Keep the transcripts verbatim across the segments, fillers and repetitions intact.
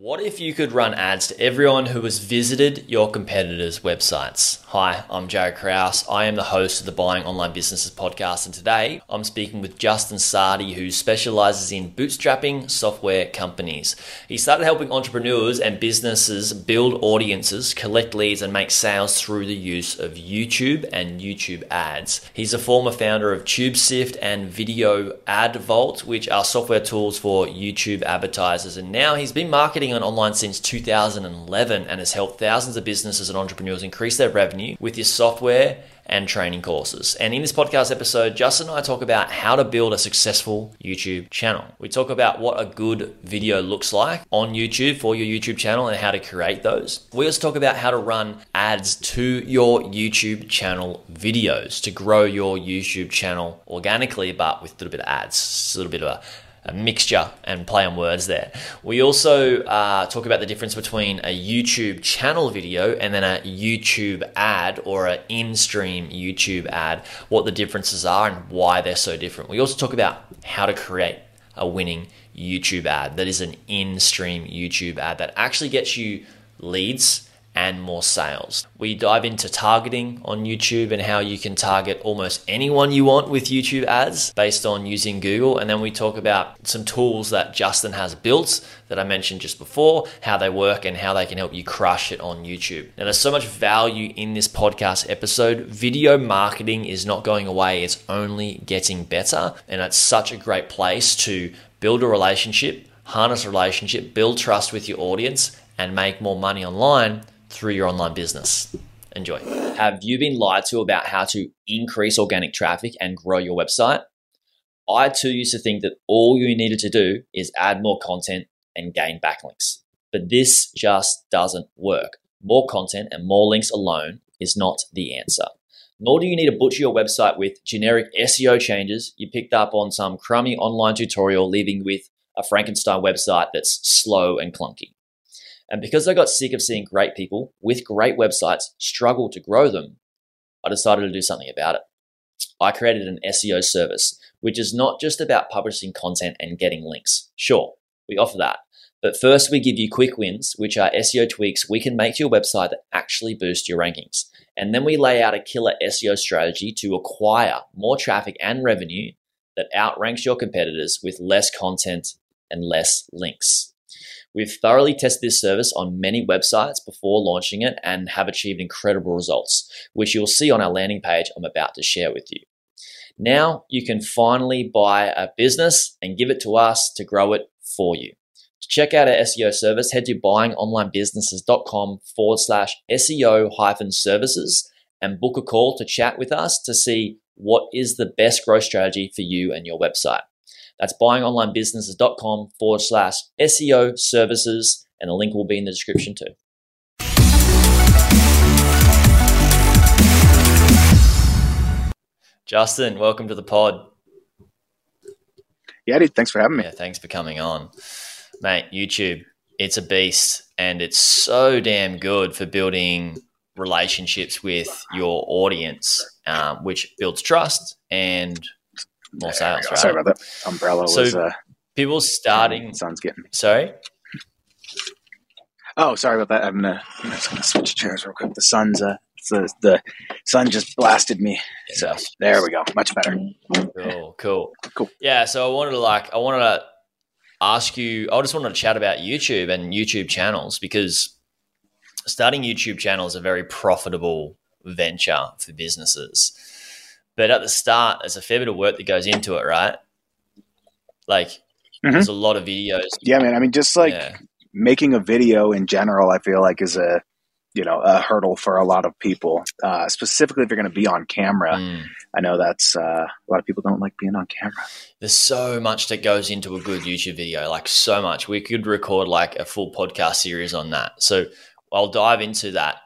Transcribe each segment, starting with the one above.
What if you could run ads to everyone who has visited your competitors' websites? Hi, I'm Jaryd Krause. I am the host of the Buying Online Businesses podcast, and today I'm speaking with Justin Sardi, who specializes in bootstrapping software companies. He started helping entrepreneurs and businesses build audiences, collect leads, and make sales through the use of YouTube and YouTube ads. He's a former founder of TubeSift and Video Ad Vault, which are software tools for YouTube advertisers, and now he's been marketing on online since two thousand eleven and has helped thousands of businesses and entrepreneurs increase their revenue with his software and training courses. And in this podcast episode, Justin and I talk about how to build a successful YouTube channel. We talk about what a good video looks like on YouTube for your YouTube channel and how to create those. We also talk about how to run ads to your YouTube channel videos to grow your YouTube channel organically, but with a little bit of ads, just a little bit of a A mixture and play on words there. We also uh, talk about the difference between a YouTube channel video and then a YouTube ad or an in-stream YouTube ad, what the differences are and why they're so different. We also talk about how to create a winning YouTube ad that is an in-stream YouTube ad that actually gets you leads and more sales. We dive into targeting on YouTube and how you can target almost anyone you want with YouTube ads based on using Google. And then we talk about some tools that Justin has built that I mentioned just before, how they work and how they can help you crush it on YouTube. Now, there's so much value in this podcast episode. Video marketing is not going away. It's only getting better. And it's such a great place to build a relationship, harness a relationship, build trust with your audience, and make more money online through your online business. Enjoy. Have you been lied to about how to increase organic traffic and grow your website? I too used to think that all you needed to do is add more content and gain backlinks, but this just doesn't work. More content and more links alone is not the answer. Nor do you need to butcher your website with generic S E O changes you picked up on some crummy online tutorial, leaving with a Frankenstein website that's slow and clunky. And because I got sick of seeing great people with great websites struggle to grow them, I decided to do something about it. I created an S E O service, which is not just about publishing content and getting links. Sure, we offer that. But first, we give you quick wins, which are S E O tweaks we can make to your website that actually boost your rankings. And then we lay out a killer S E O strategy to acquire more traffic and revenue that outranks your competitors with less content and less links. We've thoroughly tested this service on many websites before launching it and have achieved incredible results, which you'll see on our landing page I'm about to share with you. Now you can finally buy a business and give it to us to grow it for you. To check out our S E O service, head to buyingonlinebusinesses.com forward slash SEO hyphen services and book a call to chat with us to see what is the best growth strategy for you and your website. That's buyingonlinebusinesses.com forward slash SEO services, and the link will be in the description too. Justin, welcome to the pod. Yeah, dude, thanks for having me. Yeah, thanks for coming on. Mate, YouTube, it's a beast, and it's so damn good for building relationships with your audience, um, which builds trust and more sales, right? Sorry about that. Umbrella so was uh, people starting. Sun's getting me. Sorry. Oh, sorry about that. I'm gonna, I'm just gonna switch chairs real quick. The sun's uh, the the sun just blasted me. So there we go. Much better. Cool, cool, cool. Yeah. So I wanted to like, I wanted to ask you. I just wanted to chat about YouTube and YouTube channels, because starting YouTube channels is a very profitable venture for businesses. But at the start, there's a fair bit of work that goes into it, right? Like, mm-hmm. There's a lot of videos. Yeah, man. I mean, just like yeah. making a video in general, I feel like is a, you know, a hurdle for a lot of people, uh, specifically if you're going to be on camera. Mm. I know that's uh, a lot of people don't like being on camera. There's so much that goes into a good YouTube video, like so much. We could record like a full podcast series on that. So I'll dive into that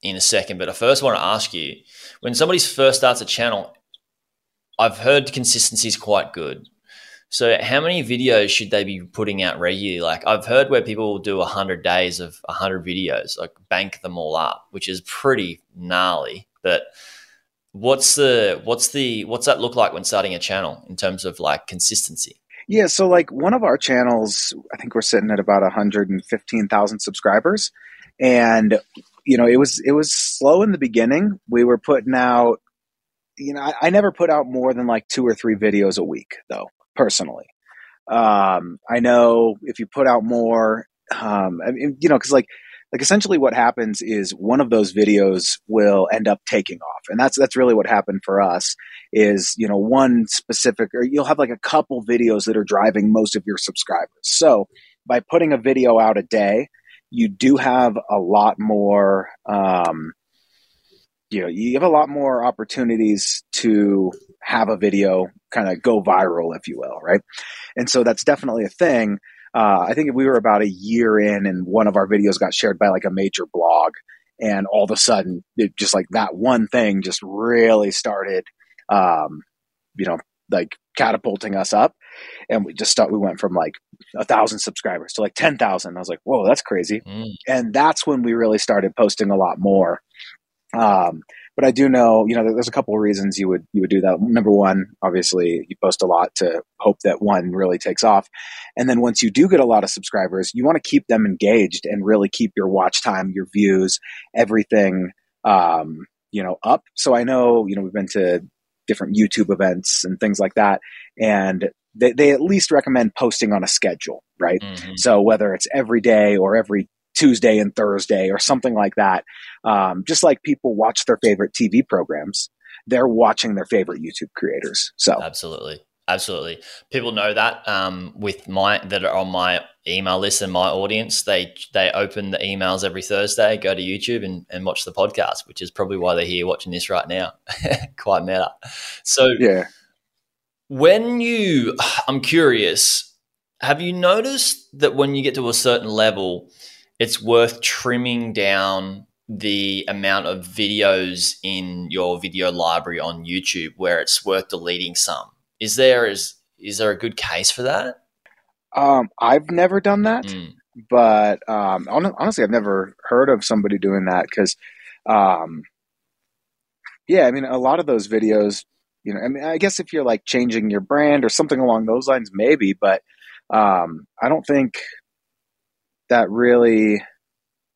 in a second. But I first want to ask you, when somebody first starts a channel, I've heard consistency is quite good. So how many videos should they be putting out regularly? Like I've heard where people will do one hundred days of one hundred videos, like bank them all up, which is pretty gnarly. But what's the what's the what's that look like when starting a channel in terms of like consistency? Yeah, so like one of our channels, I think we're sitting at about one hundred fifteen thousand subscribers, and you know, it was it was slow in the beginning. We were putting out, you know, I, I never put out more than like two or three videos a week, though, personally. Um, I know if you put out more, um, I mean, you know, because like like essentially what happens is one of those videos will end up taking off, and that's that's really what happened for us. Is, you know, one specific, or you'll have like a couple videos that are driving most of your subscribers. So by putting a video out a day, you do have a lot more, um, you know, you have a lot more opportunities to have a video kind of go viral, if you will, right? And so that's definitely a thing. Uh, I think if we were about a year in and one of our videos got shared by like a major blog, and all of a sudden it just like that one thing just really started, um, you know, like catapulting us up. And we just thought we went from like a thousand subscribers to like ten thousand. I was like, whoa, that's crazy. Mm. And that's when we really started posting a lot more. Um, but I do know, you know, there's a couple of reasons you would, you would do that. Number one, obviously you post a lot to hope that one really takes off. And then once you do get a lot of subscribers, you want to keep them engaged and really keep your watch time, your views, everything, um, you know, up. So I know, you know, we've been to different YouTube events and things like that, and they, they at least recommend posting on a schedule, right? Mm-hmm. So whether it's every day or every Tuesday and Thursday or something like that. Um, just like people watch their favorite T V programs, they're watching their favorite YouTube creators. So absolutely. Absolutely. People know that, um, with my, that are on my email list and my audience, they, they open the emails every Thursday, go to YouTube and, and watch the podcast, which is probably why they're here watching this right now. Quite meta. So yeah, when you, I'm curious, have you noticed that when you get to a certain level, it's worth trimming down the amount of videos in your video library on YouTube, where it's worth deleting some? Is there is is there a good case for that? Um, I've never done that, mm. but um, honestly, I've never heard of somebody doing that because, um, yeah, I mean, a lot of those videos, you know, I mean, I guess if you're like changing your brand or something along those lines, maybe, but um, I don't think that really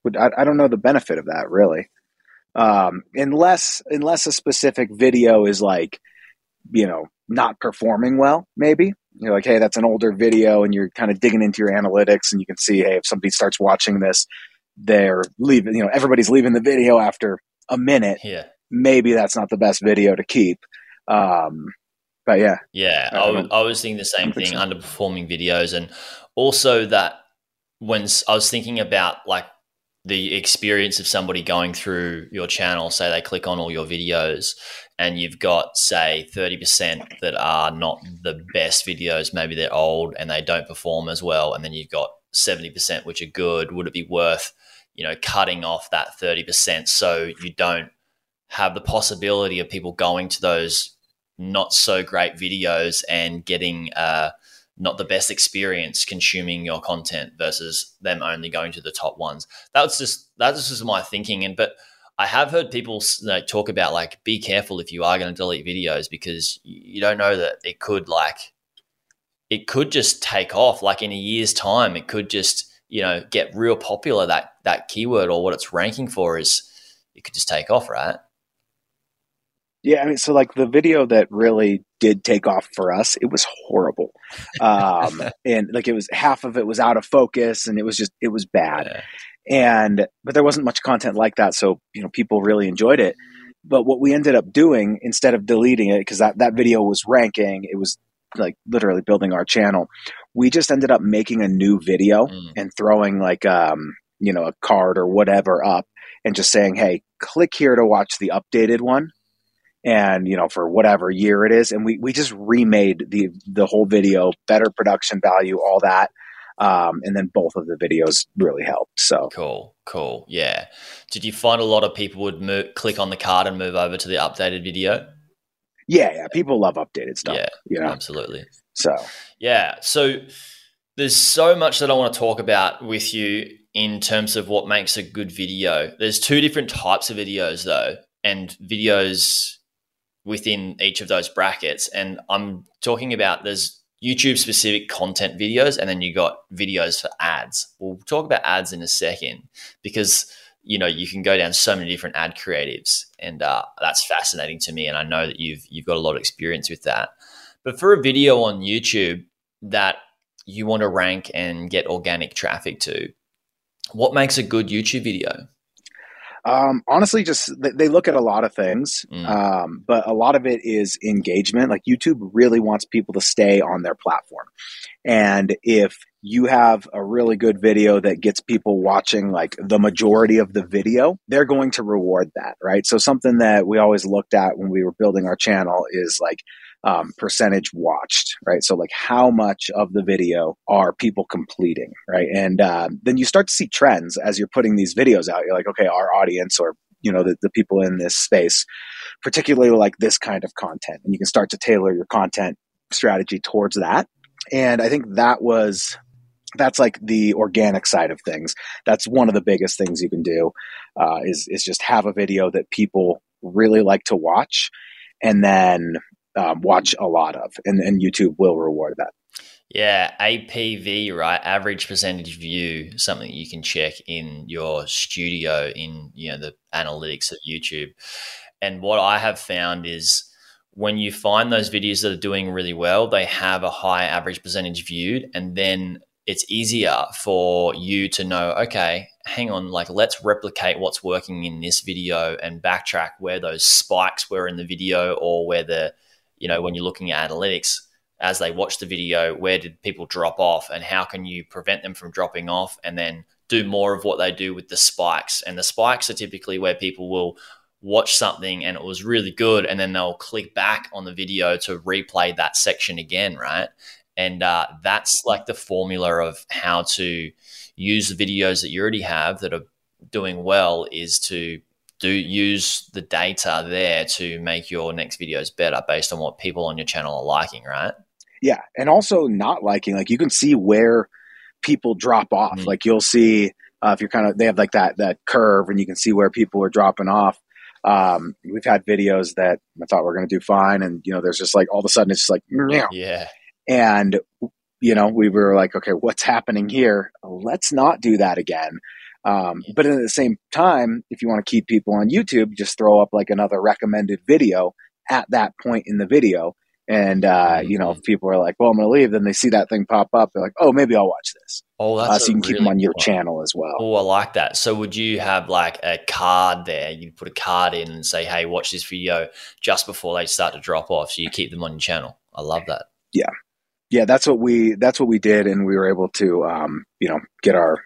would, I, I don't know the benefit of that really. Um, unless, unless a specific video is like, you know, not performing well, maybe you're like, hey, that's an older video, and you're kind of digging into your analytics and you can see, hey, if somebody starts watching this, they're leaving, you know, everybody's leaving the video after a minute. Yeah. Maybe that's not the best video to keep. Um, but yeah. Yeah. I, I, was, I was thinking the same thing, so. Underperforming videos. And also that, when I was thinking about like the experience of somebody going through your channel, say they click on all your videos and you've got, say, thirty percent that are not the best videos, maybe they're old and they don't perform as well, and then you've got seventy percent which are good, would it be worth, you know, cutting off that thirty percent so you don't have the possibility of people going to those not so great videos and getting uh not the best experience consuming your content versus them only going to the top ones? That's just, that's just my thinking. And, but I have heard people, you know, talk about like, be careful if you are going to delete videos, because you don't know that it could like, it could just take off. Like in a year's time, it could just, you know, get real popular. That, that keyword or what it's ranking for is, it could just take off. Right. Yeah, I mean, so like the video that really did take off for us, it was horrible. Um, and like it was, half of it was out of focus and it was just, it was bad. Yeah. And, but there wasn't much content like that. So, you know, people really enjoyed it. But what we ended up doing instead of deleting it, because that, that video was ranking, it was like literally building our channel. We just ended up making a new video mm. and throwing like, um, you know, a card or whatever up and just saying, hey, click here to watch the updated one. And, you know, for whatever year it is. And we, we just remade the, the whole video, better production value, all that. Um, and then both of the videos really helped. So cool. Cool. Yeah. Did you find a lot of people would move, click on the card and move over to the updated video? Yeah. Yeah. People love updated stuff. Yeah. You know? Absolutely. So, yeah. So there's so much that I want to talk about with you in terms of what makes a good video. There's two different types of videos though, and videos within each of those brackets. And I'm talking about there's YouTube specific content videos, and then you got videos for ads. We'll talk about ads in a second, because you know you can go down so many different ad creatives, and uh, that's fascinating to me. And I know that you've you've got a lot of experience with that. But for a video on YouTube that you want to rank and get organic traffic to, what makes a good YouTube video? Um, honestly, just they look at a lot of things, mm. um, but a lot of it is engagement. Like YouTube really wants people to stay on their platform. And if you have a really good video that gets people watching like the majority of the video, they're going to reward that, right? So something that we always looked at when we were building our channel is like um, percentage watched, right? So like how much of the video are people completing, right? And uh, then you start to see trends as you're putting these videos out. You're like, okay, our audience, or you know, the, the people in this space, particularly like this kind of content. And you can start to tailor your content strategy towards that. And I think that was... that's like the organic side of things. That's one of the biggest things you can do uh, is, is just have a video that people really like to watch, and then um, watch a lot of, and, and YouTube will reward that. Yeah. A P V, right? Average percentage view, something you can check in your studio in, you know, the analytics of YouTube. And what I have found is, when you find those videos that are doing really well, they have a high average percentage viewed, and then it's easier for you to know, okay, hang on, like let's replicate what's working in this video and backtrack where those spikes were in the video, or where the, you know, when you're looking at analytics, as they watch the video, where did people drop off and how can you prevent them from dropping off, and then do more of what they do with the spikes. And the spikes are typically where people will watch something and it was really good, and then they'll click back on the video to replay that section again, right? And uh, that's like the formula of how to use the videos that you already have that are doing well, is to do use the data there to make your next videos better based on what people on your channel are liking, right? Yeah, and also not liking. Like you can see where people drop off. Mm-hmm. Like you'll see uh, if you're kind of, they have like that that curve, and you can see where people are dropping off. Um, we've had videos that I thought were going to do fine, and you know, there's just like all of a sudden it's just like, meow. Yeah. And, you know, we were like, okay, what's happening here? Let's not do that again. Um, but at the same time, if you want to keep people on YouTube, just throw up like another recommended video at that point in the video. And, uh, you know, if people are like, well, I'm going to leave, then they see that thing pop up. They're like, oh, maybe I'll watch this. Oh, that's uh, so you can really keep them on your cool. channel as well. Oh, I like that. So would you have like a card there? You put a card in and say, hey, watch this video just before they start to drop off. So you keep them on your channel. I love that. Yeah. Yeah, that's what we that's what we did, and we were able to, um, you know, get our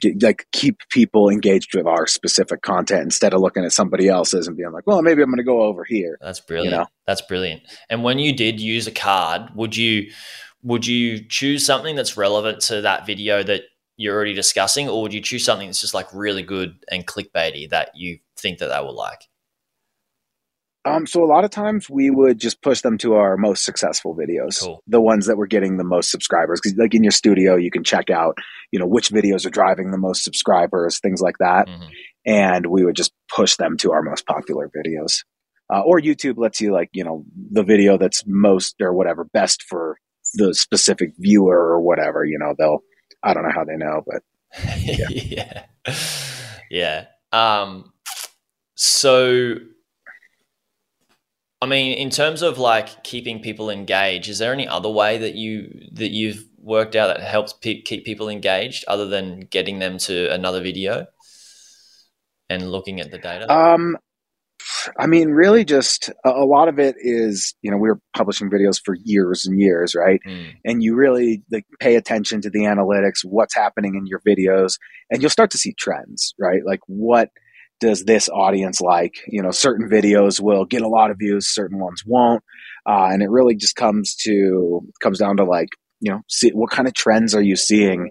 get, like keep people engaged with our specific content instead of looking at somebody else's and being like, well, maybe I'm going to go over here. That's brilliant. You know? That's brilliant. And when you did use a card, would you would you choose something that's relevant to that video that you're already discussing, or would you choose something that's just like really good and clickbaity that you think that they will like? Um, so a lot of times we would just push them to our most successful videos, cool. the ones that were getting the most subscribers. Because like in your studio, you can check out, you know, which videos are driving the most subscribers, things like that. Mm-hmm. And we would just push them to our most popular videos. Uh, or YouTube lets you like, you know, the video that's most or whatever best for the specific viewer or whatever, you know, they'll, I don't know how they know, but yeah. yeah. yeah. Um, so... I mean, in terms of like keeping people engaged, is there any other way that you that you've worked out that helps pe- keep people engaged other than getting them to another video and looking at the data? Um, I mean, really, just a, a lot of it is, you know, we were publishing videos for years and years, right? Mm. And you really like pay attention to the analytics, what's happening in your videos, and you'll start to see trends, right? Like what does this audience like? You know, certain videos will get a lot of views, certain ones won't. Uh, and it really just comes to, comes down to like, you know, see what kind of trends are you seeing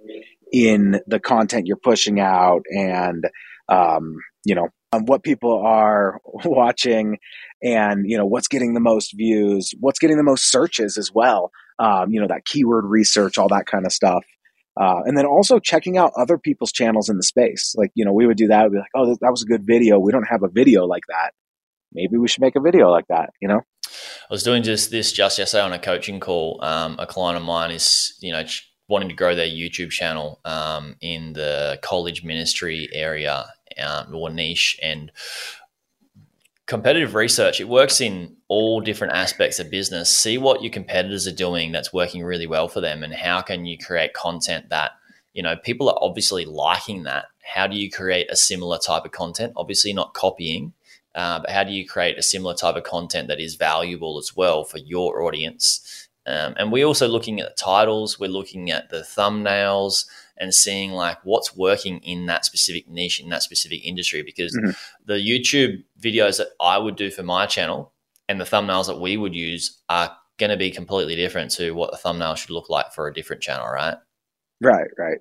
in the content you're pushing out, and, um, you know, um, what people are watching, and, you know, what's getting the most views, what's getting the most searches as well. Um, you know, that keyword research, all that kind of stuff. Uh, and then also checking out other people's channels in the space. Like, you know, we would do that. We'd be like, oh, that was a good video. We don't have a video like that. Maybe we should make a video like that, you know? I was doing just this just yesterday on a coaching call. Um, a client of mine is, you know, wanting to grow their YouTube channel um, in the college ministry area um, or niche, and competitive research. It works in all different aspects of business. See what your competitors are doing that's working really well for them, and how can you create content that, you know, people are obviously liking that. How do you create a similar type of content? Obviously not copying, uh, but how do you create a similar type of content that is valuable as well for your audience? Um, and we're also looking at the titles, we're looking at the thumbnails, and seeing like what's working in that specific niche, in that specific industry, because mm-hmm. the YouTube videos that I would do for my channel and the thumbnails that we would use are going to be completely different to what the thumbnail should look like for a different channel, right? Right, right.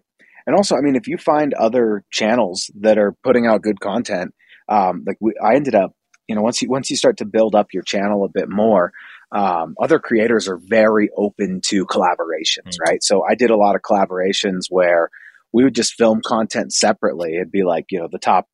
And also, I mean, if you find other channels that are putting out good content, um, like we, I ended up, you know, once you once you start to build up your channel a bit more, um, other creators are very open to collaborations, mm-hmm. right? So I did a lot of collaborations where we would just film content separately. It'd be like, you know, the top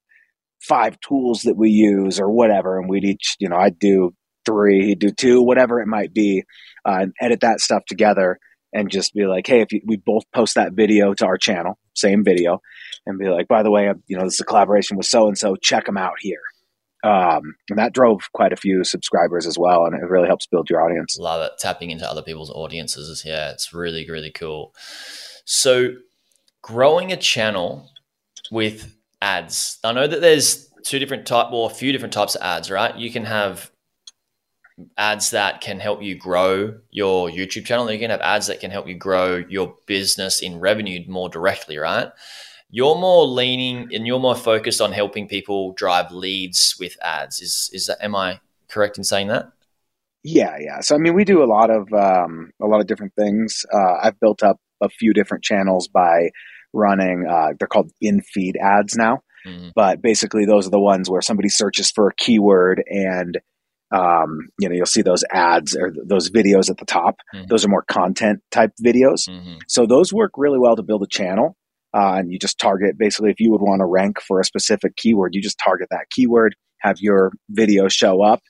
five tools that we use or whatever, and we'd each, you know, I'd do three, he'd do two, whatever it might be, uh, and edit that stuff together. And just be like, hey, if you, we both post that video to our channel, same video, and be like, by the way, you know, this is a collaboration with so-and-so, check them out here. Um, and that drove quite a few subscribers as well. And it really helps build your audience. Love it. Tapping into other people's audiences. Yeah, it's really, really cool. So growing a channel with ads. I know that there's two different type or a few different types of ads, right? You can have ads that can help you grow your YouTube channel. You can have ads that can help you grow your business in revenue more directly, right? You're more leaning and you're more focused on helping people drive leads with ads. Is is that, am I correct in saying that? Yeah, yeah. So I mean, we do a lot of um, a lot of different things. Uh, I've built up a few different channels by running. Uh, they're called in-feed ads now, mm-hmm. but basically those are the ones where somebody searches for a keyword and Um, you know, you'll see those ads or th- those videos at the top. Mm-hmm. Those are more content type videos. Mm-hmm. So those work really well to build a channel. Uh, and you just target, basically, if you would want to rank for a specific keyword, you just target that keyword, have your video show up,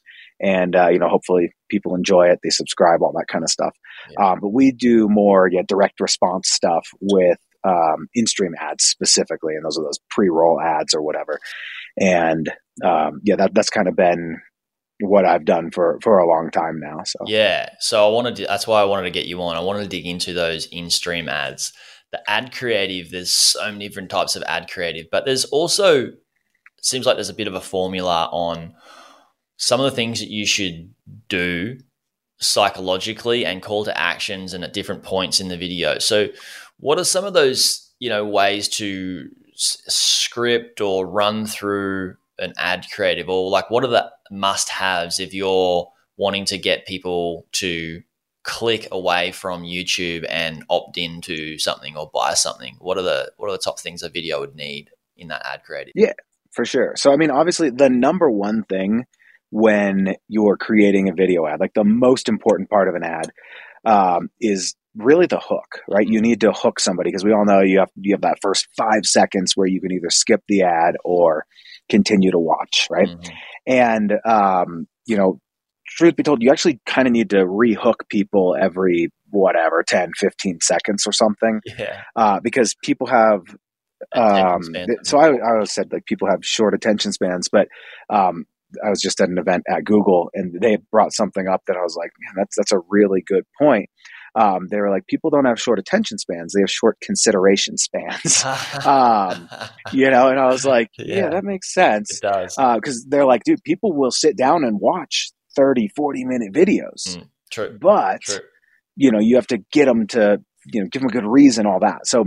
and, uh, you know, hopefully people enjoy it. They subscribe, all that kind of stuff. Yeah. Um, but we do more yeah, direct response stuff with um, in-stream ads specifically. And those are those pre-roll ads or whatever. And um, yeah, that, that's kind of been what I've done for, for a long time now. So, yeah. So I wanted to, that's why I wanted to get you on. I wanted to dig into those in-stream ads, the ad creative. There's so many different types of ad creative, but there's also, seems like there's a bit of a formula on some of the things that you should do psychologically and call to actions and at different points in the video. So what are some of those, you know, ways to s- script or run through an ad creative, or like what are the must-haves if you're wanting to get people to click away from YouTube and opt into something or buy something? What are the what are the top things a video would need in that ad creative? Yeah, for sure. So I mean, obviously the number one thing when you're creating a video ad, like the most important part of an ad, um, is really the hook, right? You need to hook somebody, because we all know you have you have that first five seconds where you can either skip the ad or continue to watch, right? Mm-hmm. And, um, you know, truth be told, you actually kind of need to rehook people every whatever, ten, fifteen seconds or something. Yeah. Uh, because people have, um, so I, I always said like people have short attention spans, but, um, I was just at an event at Google and they brought something up that I was like, man, that's, that's a really good point. Um, they were like, people don't have short attention spans. They have short consideration spans, um, you know? And I was like, yeah, yeah that makes sense. It does. Uh, cause they're like, dude, people will sit down and watch thirty, forty minute videos, mm, true. but true. you know, you have to get them to, you know, give them a good reason, all that. So,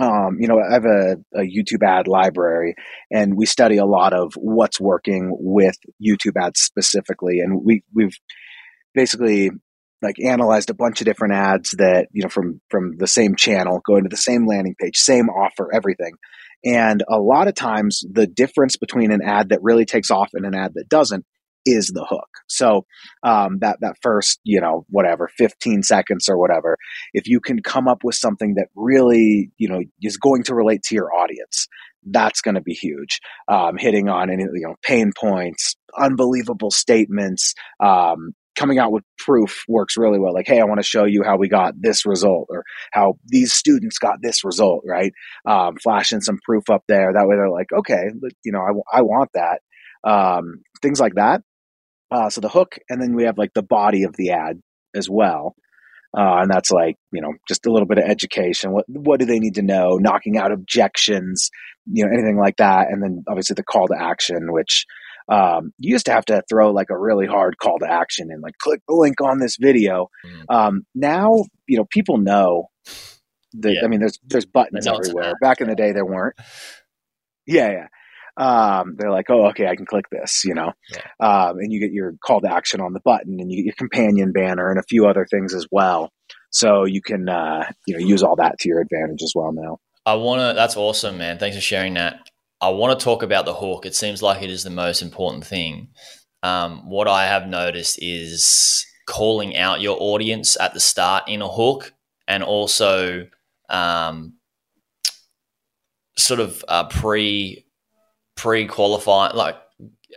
Um, you know, I have a, a YouTube ad library, and we study a lot of what's working with YouTube ads specifically. And we, we've basically like analyzed a bunch of different ads that, you know, from, from the same channel, going to the same landing page, same offer, everything. And a lot of times the difference between an ad that really takes off and an ad that doesn't is the hook. So um, that, that first, you know, whatever, fifteen seconds or whatever, if you can come up with something that really, you know, is going to relate to your audience, that's going to be huge. Um, hitting on any, you know, pain points, unbelievable statements, um, coming out with proof works really well. Like, hey, I want to show you how we got this result, or how these students got this result, right? Um, flashing some proof up there. That way they're like, okay, you know, I, I want that. Um, things like that. Uh, so the hook, and then we have like the body of the ad as well. Uh, and that's like, you know, just a little bit of education. What what do they need to know? Knocking out objections, you know, anything like that. And then obviously the call to action, which um, you used to have to throw like a really hard call to action and like click the link on this video. Mm. Um, now, you know, people know that, yeah. I mean, there's there's buttons everywhere. Back in the day, there weren't. Yeah, yeah. Um, they're like, oh, okay, I can click this, you know, yeah. um, and you get your call to action on the button, and you get your companion banner and a few other things as well. So you can, uh, you know, use all that to your advantage as well now. I want to, that's awesome, man. Thanks for sharing that. I want to talk about the hook. It seems like it is the most important thing. Um, what I have noticed is calling out your audience at the start in a hook, and also, um, sort of, uh, pre pre-qualify, like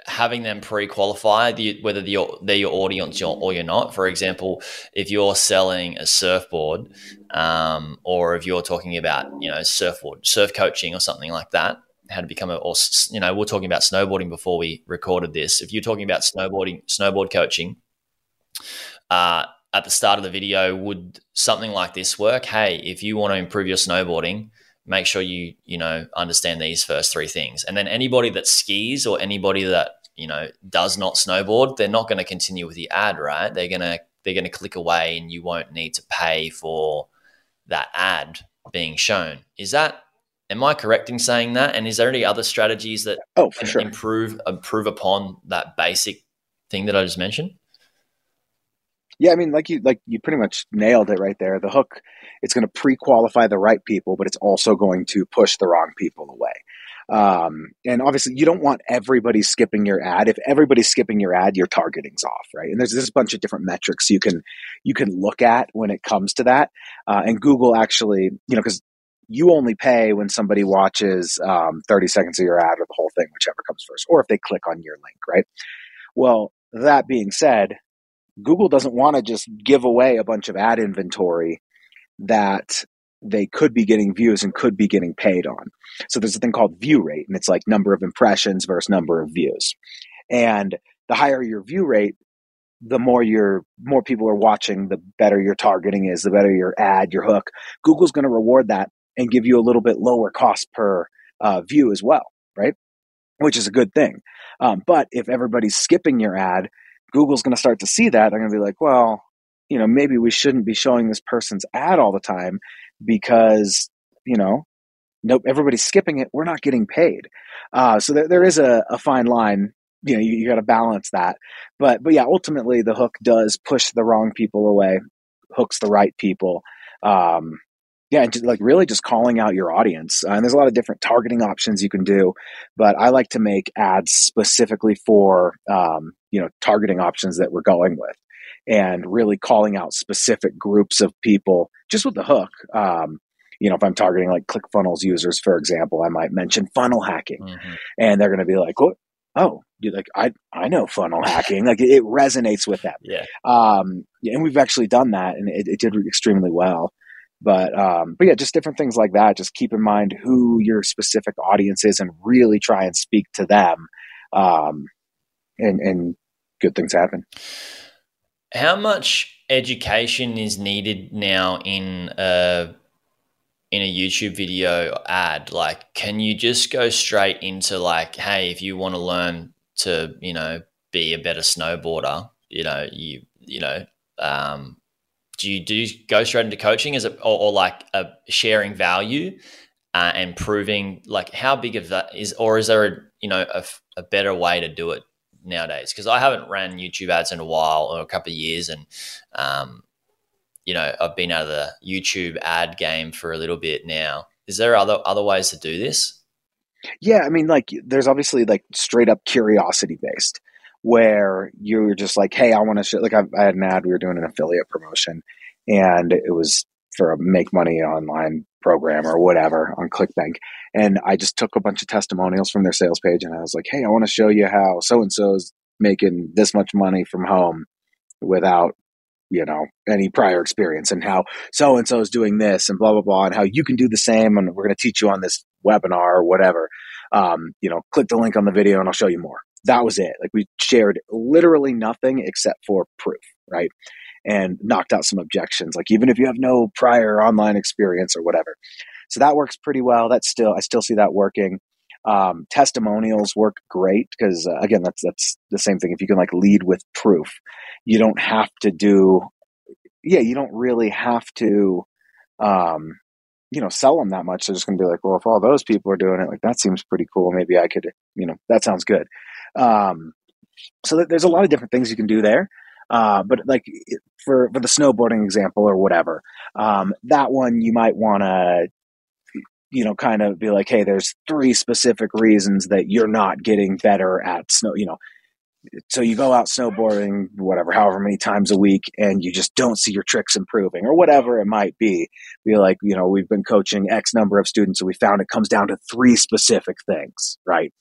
having them pre-qualify the, whether the, they're your audience or you're not. For example, if you're selling a surfboard, um, or if you're talking about, you know, surfboard, surf coaching or something like that, how to become a, or, you know, we're talking about snowboarding before we recorded this. If you're talking about snowboarding, snowboard coaching, uh, at the start of the video, would something like this work? Hey, if you want to improve your snowboarding, make sure you, you know, understand these first three things. And then anybody that skis or anybody that, you know, does not snowboard, they're not going to continue with the ad, right? They're going to, they're going to click away, and you won't need to pay for that ad being shown. Is that, am I correct in saying that? And is there any other strategies that oh, for sure. improve, improve upon that basic thing that I just mentioned? Yeah, I mean, like you, like you pretty much nailed it right there. The hook, it's going to pre-qualify the right people, but it's also going to push the wrong people away. Um, and obviously, you don't want everybody skipping your ad. If everybody's skipping your ad, your targeting's off, right? And there's this bunch of different metrics you can you can look at when it comes to that. Uh, and Google actually, you know, because you only pay when somebody watches um, thirty seconds of your ad, or the whole thing, whichever comes first, or if they click on your link, right? Well, that being said, Google doesn't want to just give away a bunch of ad inventory that they could be getting views and could be getting paid on. So there's a thing called view rate, and it's like number of impressions versus number of views. And the higher your view rate, the more your more people are watching, the better your targeting is, the better your ad, your hook. Google's going to reward that and give you a little bit lower cost per uh, view as well, right? Which is a good thing. Um, but if everybody's skipping your ad, Google's going to start to see that. They're going to be like, well, you know, maybe we shouldn't be showing this person's ad all the time, because, you know, nope, everybody's skipping it. We're not getting paid. Uh, so there, there is a, a fine line. You know, you, you got to balance that. But, but yeah, ultimately the hook does push the wrong people away, hooks the right people. Um, yeah. And just like really just calling out your audience. Uh, and there's a lot of different targeting options you can do, but I like to make ads specifically for, um, you know, targeting options that we're going with, and really calling out specific groups of people just with the hook. Um, you know, if I'm targeting like ClickFunnels users, for example, I might mention funnel hacking, mm-hmm. and they're going to be like, oh, oh you're like, I, I know funnel hacking. Like it, it resonates with them. Yeah. Um, and we've actually done that, and it, it did extremely well. But, um, but yeah, just different things like that. Just keep in mind who your specific audience is, and really try and speak to them. Um, and, and, good things happen. How much education is needed now in a, in a YouTube video ad? Like, can you just go straight into like, hey, if you want to learn to, you know, be a better snowboarder, you know, you, you know, um, do you do you go straight into coaching? Is it, or, or like a sharing value uh, and proving like how big of that is, or is there a, you know, a, a better way to do it nowadays? Because I haven't ran YouTube ads in a while, or a couple of years, and um you know, I've been out of the YouTube ad game for a little bit now. Is there other other ways to do this? Yeah, I mean, like there's obviously like straight up curiosity based, where you're just like, hey, I want to show, like I, I had an ad, we were doing an affiliate promotion, and it was for a make money online program or whatever on ClickBank. And I just took a bunch of testimonials from their sales page, and I was like, hey, I want to show you how so-and-so's making this much money from home without, you know, any prior experience, and how so-and-so is doing this and blah, blah, blah, and how you can do the same. And we're going to teach you on this webinar or whatever. Um, you know, click the link on the video and I'll show you more. That was it. Like, we shared literally nothing except for proof, right? And knocked out some objections, like even if you have no prior online experience or whatever. So that works pretty well. That's still, I still see that working. Um, testimonials work great because uh, again, that's, that's the same thing. If you can like lead with proof, you don't have to do, yeah, you don't really have to, um, you know, sell them that much. They're just going to be like, well, if all those people are doing it, like, that seems pretty cool. Maybe I could, you know, that sounds good. Um, so th- there's a lot of different things you can do there. Uh, but like for, for the snowboarding example or whatever, um, that one you might want to, you know, kind of be like, hey, there's three specific reasons that you're not getting better at snow, you know, so you go out snowboarding, whatever, however many times a week, and you just don't see your tricks improving or whatever it might be. Be like, you know, we've been coaching X number of students and we found it comes down to three specific things, right?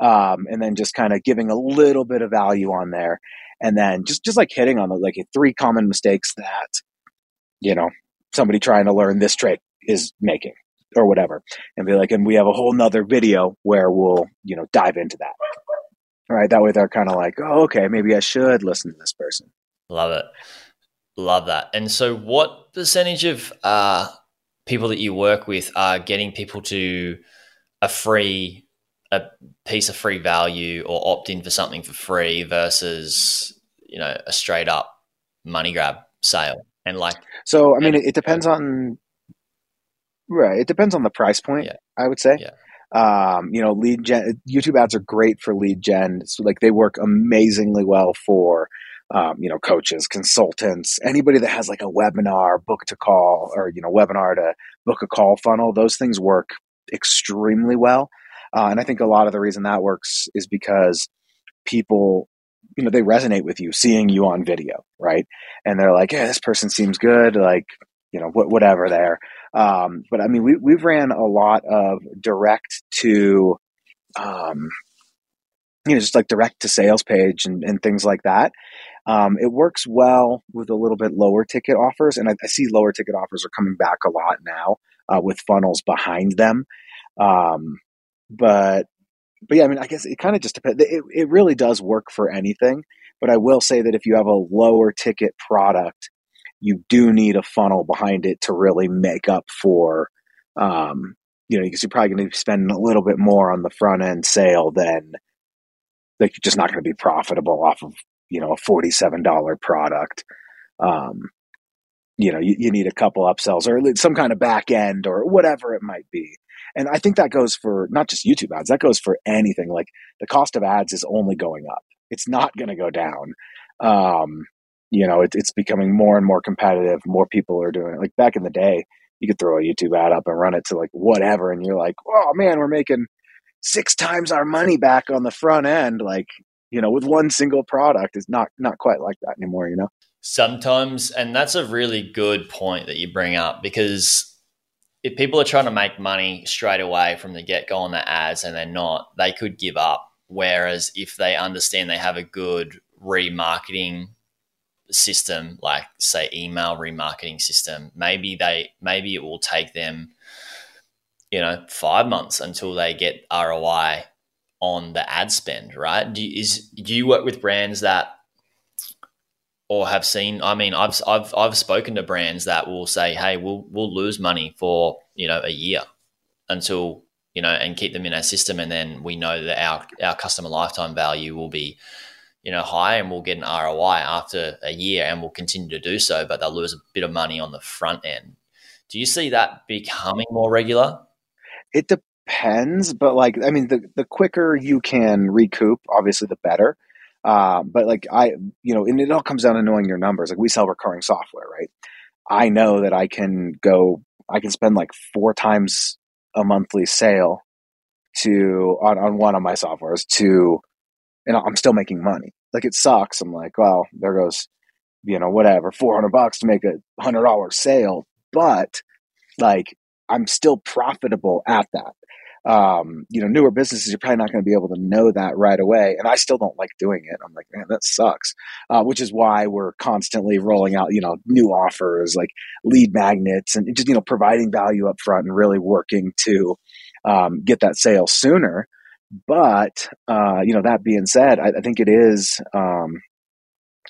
Um, and then just kind of giving a little bit of value on there. And then just, just like hitting on the, like three common mistakes that, you know, somebody trying to learn this trick is making or whatever. And be like, and we have a whole nother video where we'll, you know, dive into that. All right. That way they're kind of like, oh, okay, maybe I should listen to this person. Love it. Love that. And so what percentage of uh, people that you work with are getting people to a free a piece of free value or opt in for something for free versus, you know, a straight up money grab sale? And like, so, I mean, and- it depends on, right. It depends on the price point, yeah. I would say, yeah. Um, you know, lead gen, YouTube ads are great for lead gen. So like they work amazingly well for, um, you know, coaches, consultants, anybody that has like a webinar book to call or, you know, webinar to book a call funnel. Those things work extremely well. Uh, and I think a lot of the reason that works is because people, you know, they resonate with you seeing you on video, right? And they're like, yeah, this person seems good, like, you know, wh- whatever there. Um, but I mean, we, we've ran a lot of direct to, um, you know, just like direct to sales page and, and things like that. Um, it works well with a little bit lower ticket offers. And I, I see lower ticket offers are coming back a lot now uh, with funnels behind them. Um But, but yeah, I mean, I guess it kind of just depends. It, it really does work for anything, but I will say that if you have a lower ticket product, you do need a funnel behind it to really make up for, um, you know, because you're probably going to be spending a little bit more on the front end sale than, like, you're just not going to be profitable off of, you know, a forty-seven dollars product. Um, you know, you, you need a couple upsells or some kind of back end or whatever it might be. And I think that goes for not just YouTube ads, that goes for anything. Like, the cost of ads is only going up. It's not going to go down. Um, you know, it, it's becoming more and more competitive. More people are doing it. Like, back in the day, you could throw a YouTube ad up and run it to like whatever. And you're like, oh man, we're making six times our money back on the front end. Like, you know, with one single product, it's not, not quite like that anymore, you know? Sometimes, and that's a really good point that you bring up, because if people are trying to make money straight away from the get-go on the ads and they're not, they could give up. Whereas if they understand they have a good remarketing system, like say email remarketing system, maybe they maybe it will take them, you know, five months until they get R O I on the ad spend, right? Do you, is, do you work with brands that, or have seen, I mean, I've, I've, I've spoken to brands that will say, hey, we'll, we'll lose money for, you know, a year until, you know, and keep them in our system. And then we know that our, our customer lifetime value will be, you know, high, and we'll get an R O I after a year, and we'll continue to do so, but they'll lose a bit of money on the front end. Do you see that becoming more regular? It depends, but like, I mean, the, the quicker you can recoup, obviously the better. Um, but like I, you know, and it all comes down to knowing your numbers. Like, we sell recurring software, right? I know that I can go, I can spend like four times a monthly sale to, on, on one of my softwares to, and I'm still making money. Like, it sucks. I'm like, well, there goes, you know, whatever, four hundred bucks to make a hundred dollar sale, but like, I'm still profitable at that. um, you know, newer businesses, you're probably not going to be able to know that right away. And I still don't like doing it. I'm like, man, that sucks. Uh, which is why we're constantly rolling out, you know, new offers like lead magnets and just, you know, providing value up front and really working to um, get that sale sooner. But, uh, you know, that being said, I, I think it is, um,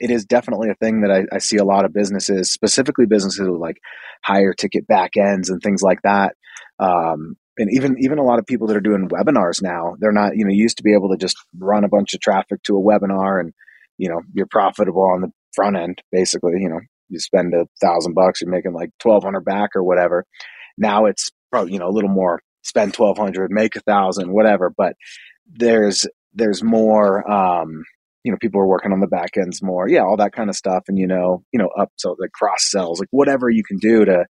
it is definitely a thing that I, I see a lot of businesses, specifically businesses with like higher ticket back ends and things like that. Um, and even, even a lot of people that are doing webinars now, they're not, you know, used to be able to just run a bunch of traffic to a webinar and, you know, you're profitable on the front end, basically. You know, you spend a thousand bucks, you're making like twelve hundred back or whatever. Now it's probably, you know, a little more. Spend twelve hundred, make a thousand, whatever. But there's, there's more, um, you know, people are working on the back ends more. Yeah. All that kind of stuff. And, you know, you know, up so the cross sells, like whatever you can do to,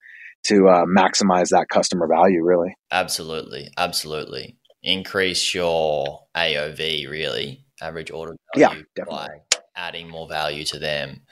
to, uh, maximize that customer value, really. Absolutely. Absolutely. Increase your A O V, really, average order value, yeah, by adding more value to them.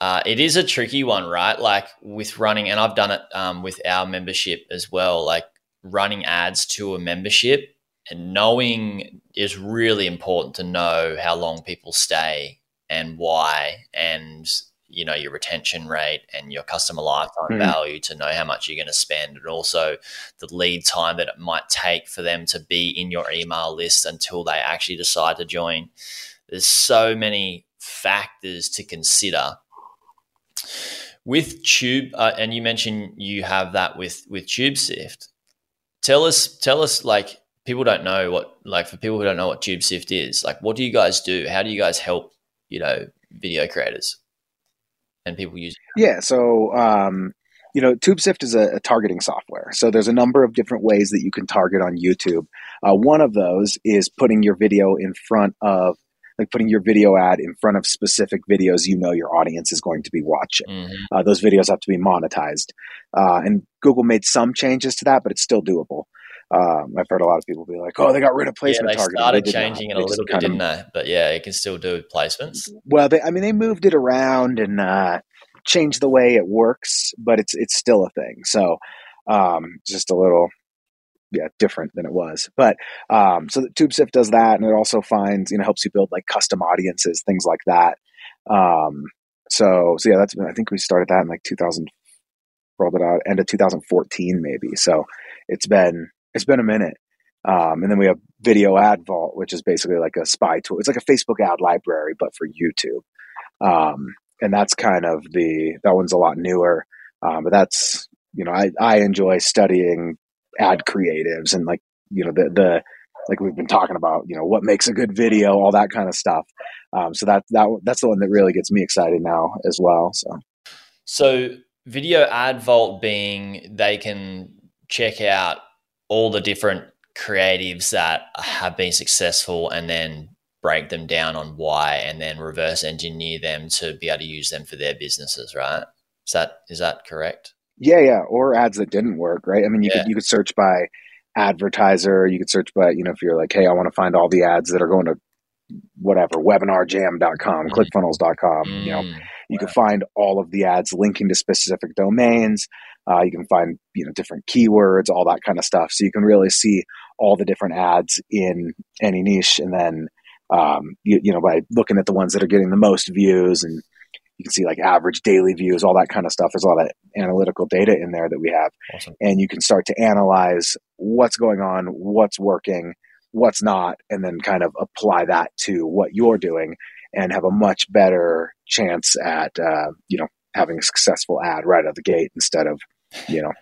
Uh, it is a tricky one, right? Like with running, and I've done it, um, with our membership as well. Like, running ads to a membership and knowing is really important to know how long people stay and why, and, you know, your retention rate and your customer lifetime mm. value, to know how much you're going to spend, and also the lead time that it might take for them to be in your email list until they actually decide to join. There's so many factors to consider. With Tube, uh, and you mentioned you have that with, with TubeSift. Tell us, tell us, like, people don't know what, like, for people who don't know what TubeSift is, like, what do you guys do? How do you guys help, you know, video creators and people using it? Yeah, so, um, you know, TubeSift is a, a targeting software. So there's a number of different ways that you can target on YouTube. Uh, one of those is putting your video in front of, like putting your video ad in front of specific videos you know your audience is going to be watching. Mm-hmm. Uh, those videos have to be monetized. Uh, and Google made some changes to that, but it's still doable. Um, I've heard a lot of people be like, oh, they got rid of placement targeting. Yeah, they targeting. started they changing not. it they a little bit, didn't of, they? But yeah, you can still do placements. Well, they, I mean, they moved it around and uh, changed the way it works, but it's it's still a thing. So um, just a little... yeah, different than it was. But, um, so the TubeSift does that, and it also finds, you know, helps you build like custom audiences, things like that. Um, so, so yeah, that's, I think we started that in like two thousand, rolled it out end of two thousand fourteen, maybe. So it's been, it's been a minute. Um, and then we have Video Ad Vault, which is basically like a spy tool. It's like a Facebook ad library, but for YouTube. Um, and that's kind of the, that one's a lot newer. Um, but that's, you know, I, I enjoy studying ad creatives and like, you know, the, the, like we've been talking about, you know, what makes a good video, all that kind of stuff. Um, so that, that, that's the one that really gets me excited now as well. So, so Video Ad Vault being, they can check out all the different creatives that have been successful and then break them down on why, and then reverse engineer them to be able to use them for their businesses. Right. Is that, is that correct? Yeah, yeah, or ads that didn't work, right? I mean, you yeah. could you could search by advertiser, you could search by, you know, if you're like, hey, I want to find all the ads that are going to whatever, webinar jam dot com, mm-hmm. click funnels dot com, mm-hmm. you know, you wow. can find all of the ads linking to specific domains, uh, you can find, you know, different keywords, all that kind of stuff. So you can really see all the different ads in any niche, and then, um, you, you know, by looking at the ones that are getting the most views, and you can see like average daily views, all that kind of stuff. There's a lot of analytical data in there that we have. Awesome. And you can start to analyze what's going on, what's working, what's not, and then kind of apply that to what you're doing and have a much better chance at, uh, you know, having a successful ad right out of the gate instead of, you know,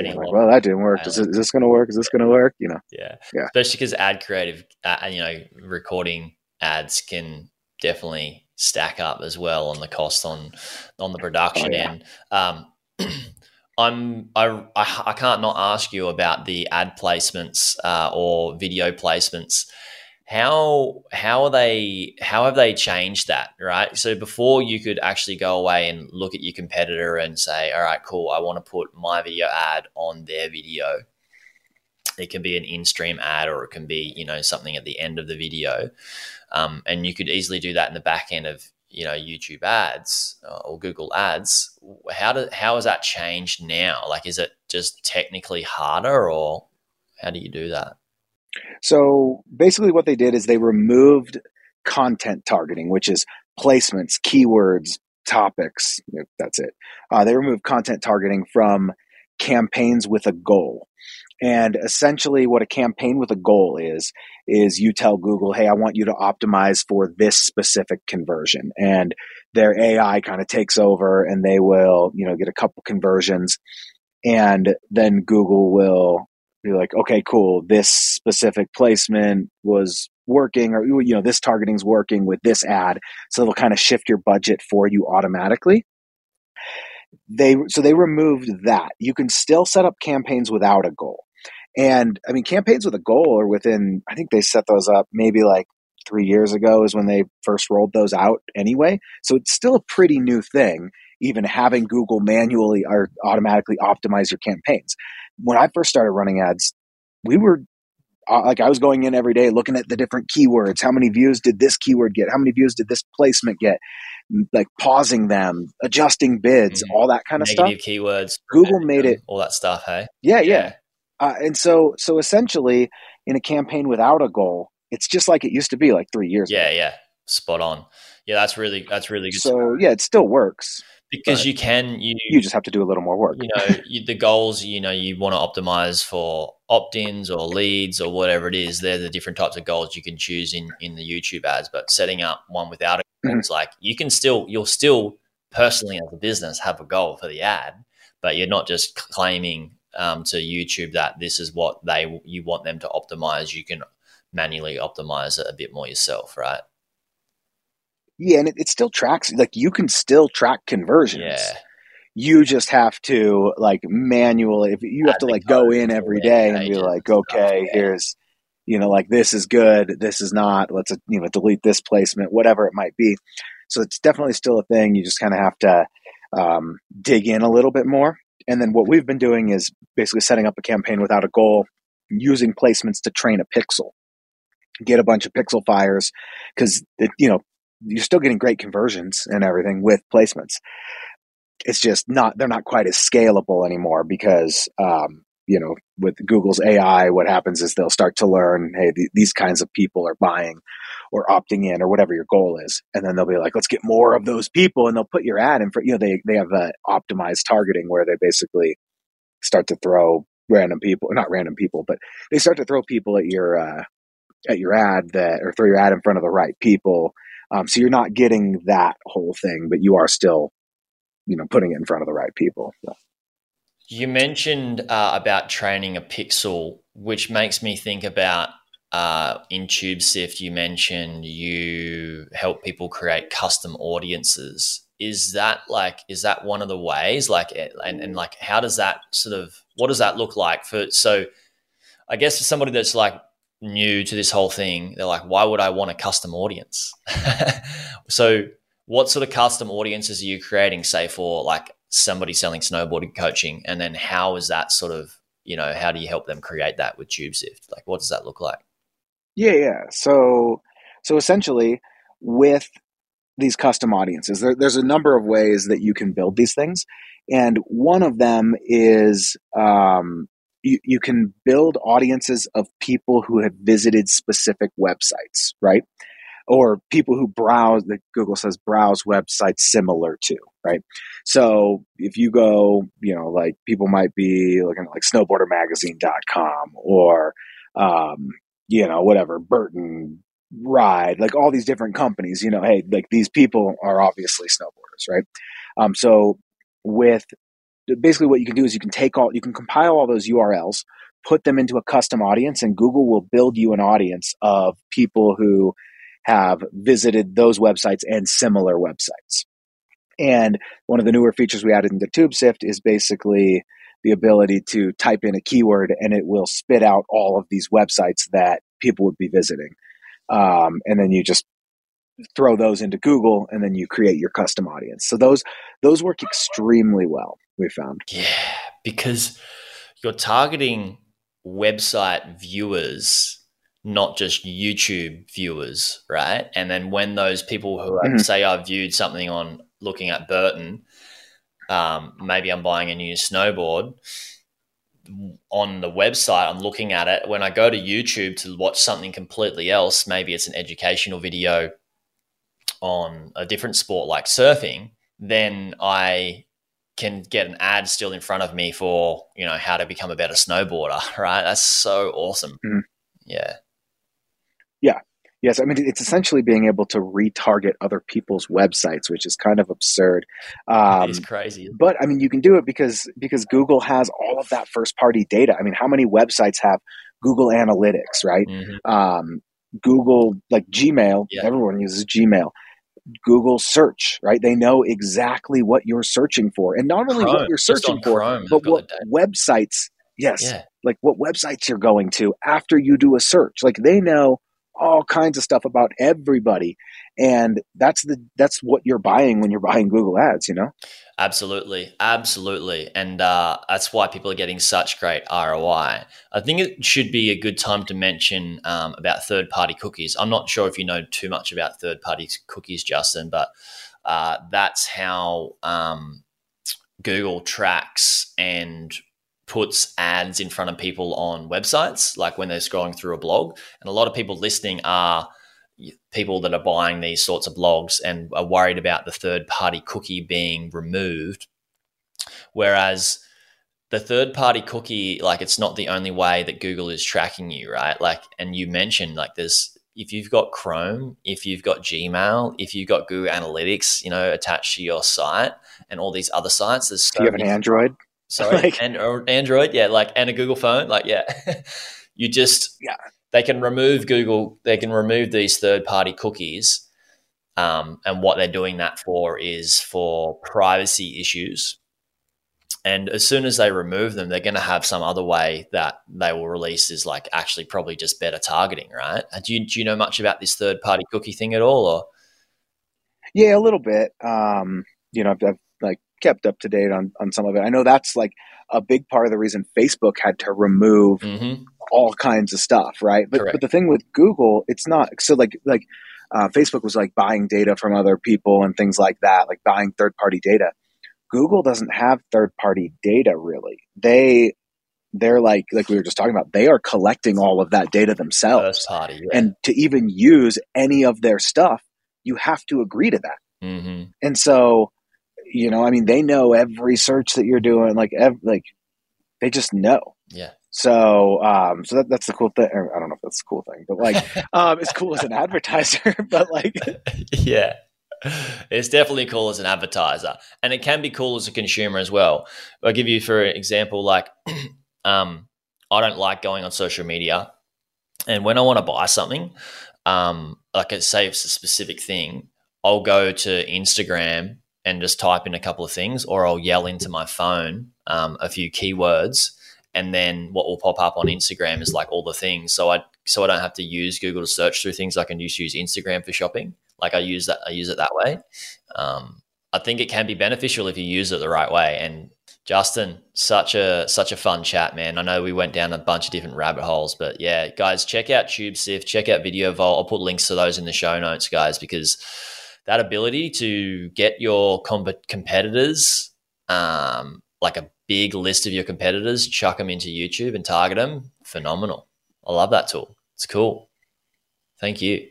like, well, that didn't work. Is, is this going to work? Is this going to work? You know? Yeah. yeah. Especially because ad creative, uh, you know, recording ads can definitely stack up as well on the cost on on the production oh, yeah. end. Um, I'm I I can't not ask you about the ad placements uh, or video placements. How how are they how have they changed that? Right. So before you could actually go away and look at your competitor and say, all right, cool, I want to put my video ad on their video. It can be an in-stream ad, or it can be, you know, something at the end of the video. Um, and you could easily do that in the back end of, you know, YouTube ads or Google ads. How do, how has that changed now? Like, is it just technically harder, or how do you do that? So basically what they did is they removed content targeting, which is placements, keywords, topics. That's it. Uh, they removed content targeting from campaigns with a goal. And essentially what a campaign with a goal is, is you tell Google, hey, I want you to optimize for this specific conversion. And their A I kind of takes over and they will, you know, get a couple conversions. And then Google will be like, okay, cool. This specific placement was working, or, you know, this targeting's working with this ad. So they'll kind of shift your budget for you automatically. They, so they removed that. You can still set up campaigns without a goal. And I mean, campaigns with a goal are within, I think they set those up maybe like three years ago is when they first rolled those out anyway. So it's still a pretty new thing, even having Google manually or automatically optimize your campaigns. When I first started running ads, we were like, I was going in every day, looking at the different keywords. How many views did this keyword get? How many views did this placement get? Like pausing them, adjusting bids, mm-hmm. all that kind of negative stuff. Keywords. Google made it all that stuff. Hey, yeah, yeah. yeah. Uh, and so, so essentially, in a campaign without a goal, it's just like it used to be, like three years. Yeah, ago. yeah, spot on. Yeah, that's really that's really good. So yeah, it still works because you can you you just have to do a little more work. You know, you, the goals. You know, you want to optimize for opt-ins or leads or whatever it is. They're the different types of goals you can choose in in the YouTube ads. But setting up one without a it's like you can still, you'll still personally as a business have a goal for the ad, but you're not just claiming um, to YouTube that this is what they you want them to optimize. You can manually optimize it a bit more yourself, right? Yeah, and it, it still tracks. Like you can still track conversions. Yeah. You just have to like manually. If you have to like go in every day and be like, okay, here's. You know, like this is good, this is not, let's, you know, delete this placement, whatever it might be. So it's definitely still a thing. You just kind of have to um, dig in a little bit more. And then what we've been doing is basically setting up a campaign without a goal, using placements to train a pixel, get a bunch of pixel fires because, you know, you're still getting great conversions and everything with placements. It's just not, they're not quite as scalable anymore because, um, you know, with Google's A I, what happens is they'll start to learn, hey, th- these kinds of people are buying or opting in or whatever your goal is. And then they'll be like, let's get more of those people. And they'll put your ad in for, you know, they, they have a optimized targeting where they basically start to throw random people, not random people, but they start to throw people at your, uh, at your ad that, or throw your ad in front of the right people. Um, so you're not getting that whole thing, but you are still, you know, putting it in front of the right people. So. You mentioned uh, about training a pixel, which makes me think about uh, in TubeSift, you mentioned you help people create custom audiences. Is that like, is that one of the ways? Like, and, and like, how does that sort of, what does that look like for? So I guess for somebody that's like new to this whole thing, they're like, why would I want a custom audience? So what sort of custom audiences are you creating, say for like, somebody selling snowboarding coaching, and then how is that sort of, you know, how do you help them create that with TubeSift? Like, what does that look like? Yeah, yeah. So, so essentially with these custom audiences, there, there's a number of ways that you can build these things. And one of them is um, you, you can build audiences of people who have visited specific websites, right? Or people who browse, that Google says browse websites similar to, right? So if you go, you know, like people might be looking at like snowboarder magazine dot com or, um, you know, whatever, Burton, Ride, like all these different companies, you know, hey, like these people are obviously snowboarders, right? Um, so with basically what you can do is you can take all, you can compile all those U R Ls, put them into a custom audience, and Google will build you an audience of people who have visited those websites and similar websites. And one of the newer features we added into TubeSift is basically the ability to type in a keyword and it will spit out all of these websites that people would be visiting. Um, and then you just throw those into Google and then you create your custom audience. So those those work extremely well, we found. Yeah, because you're targeting website viewers, not just YouTube viewers, right? And then when those people who are, mm-hmm. say I've viewed something on looking at Burton, um, maybe I'm buying a new snowboard, on the website, I'm looking at it. When I go to YouTube to watch something completely else, maybe it's an educational video on a different sport like surfing, then I can get an ad still in front of me for, you know, how to become a better snowboarder, right? That's so awesome. Mm-hmm. Yeah. Yeah. Yes. I mean, it's essentially being able to retarget other people's websites, which is kind of absurd. Um, it's crazy. But I mean, you can do it because, because Google has all of that first party data. I mean, how many websites have Google Analytics, right? Mm-hmm. Um, Google, like Gmail, yeah. Everyone uses Gmail. Google search, right? They know exactly what you're searching for. And not only Chrome, what you're searching for, Chrome, but what websites, yes, yeah. like what websites you're going to after you do a search. Like they know all kinds of stuff about everybody. And that's the that's what you're buying when you're buying Google ads, you know? Absolutely. Absolutely. And uh, that's why people are getting such great R O I. I think it should be a good time to mention um, about third-party cookies. I'm not sure if you know too much about third-party cookies, Justin, but uh, that's how um, Google tracks and puts ads in front of people on websites, like when they're scrolling through a blog. And a lot of people listening are people that are buying these sorts of blogs and are worried about the third-party cookie being removed. Whereas the third-party cookie, like it's not the only way that Google is tracking you, right? Like, and you mentioned like there's, if you've got Chrome, if you've got Gmail, if you've got Google Analytics, you know, attached to your site and all these other sites. There's so Do you have an Android? Sorry, like, and or Android, yeah, like and a Google phone, like yeah. You just yeah. They can remove Google. They can remove these third-party cookies, um, and what they're doing that for is for privacy issues. And as soon as they remove them, they're going to have some other way that they will release is like actually probably just better targeting, right? Do you do you know much about this third-party cookie thing at all? Or yeah, a little bit. Um, you know, I've, I've like. kept up to date on, on some of it. I know that's like a big part of the reason Facebook had to remove mm-hmm. all kinds of stuff, right? But Correct. But the thing with Google, it's not so like like uh, Facebook was like buying data from other people and things like that, like buying third party data. Google doesn't have third party data really. They they're like like we were just talking about. They are collecting all of that data themselves. First party, yeah. And to even use any of their stuff, you have to agree to that. Mm-hmm. And so. You know, I mean, they know every search that you're doing, like, ev- like they just know. Yeah. So, um, so that, that's the cool thing. I don't know if that's the cool thing, but like, um, it's cool as an advertiser, but like, yeah, it's definitely cool as an advertiser, and it can be cool as a consumer as well. I'll give you for example, like, um, I don't like going on social media, and when I want to buy something, um, like it saves a specific thing, I'll go to Instagram and just type in a couple of things, or I'll yell into my phone um, a few keywords, and then what will pop up on Instagram is like all the things. So I so I don't have to use Google to search through things. I can just use Instagram for shopping. Like I use that I use it that way. Um, I think it can be beneficial if you use it the right way. And Justin, such a such a fun chat, man. I know we went down a bunch of different rabbit holes, but yeah, guys, check out TubeSift, check out Video Vault. I'll put links to those in the show notes, guys, because that ability to get your comp- competitors, um, like a big list of your competitors, chuck them into YouTube and target them, phenomenal. I love that tool. It's cool. Thank you.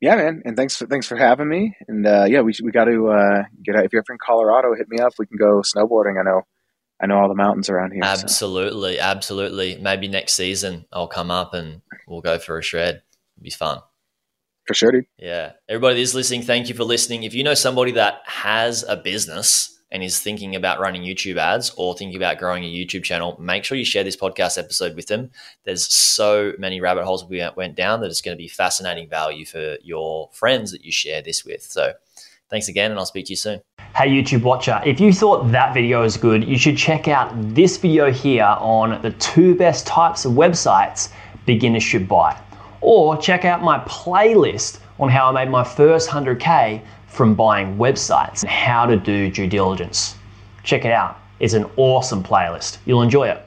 Yeah, man, and thanks for thanks for having me. And uh, yeah, we we got to uh, get out. If you're ever in Colorado, hit me up. We can go snowboarding. I know, I know all the mountains around here. Absolutely, so. absolutely. Maybe next season I'll come up and we'll go for a shred. It'll be fun. For sure, dude. Yeah. Everybody that's listening, thank you for listening. If you know somebody that has a business and is thinking about running YouTube ads or thinking about growing a YouTube channel, make sure you share this podcast episode with them. There's so many rabbit holes we went down that it's going to be fascinating value for your friends that you share this with. So thanks again, and I'll speak to you soon. Hey, YouTube watcher, if you thought that video was good, you should check out this video here on the two best types of websites beginners should buy. Or check out my playlist on how I made my first one hundred K from buying websites and how to do due diligence. Check it out. It's an awesome playlist. You'll enjoy it.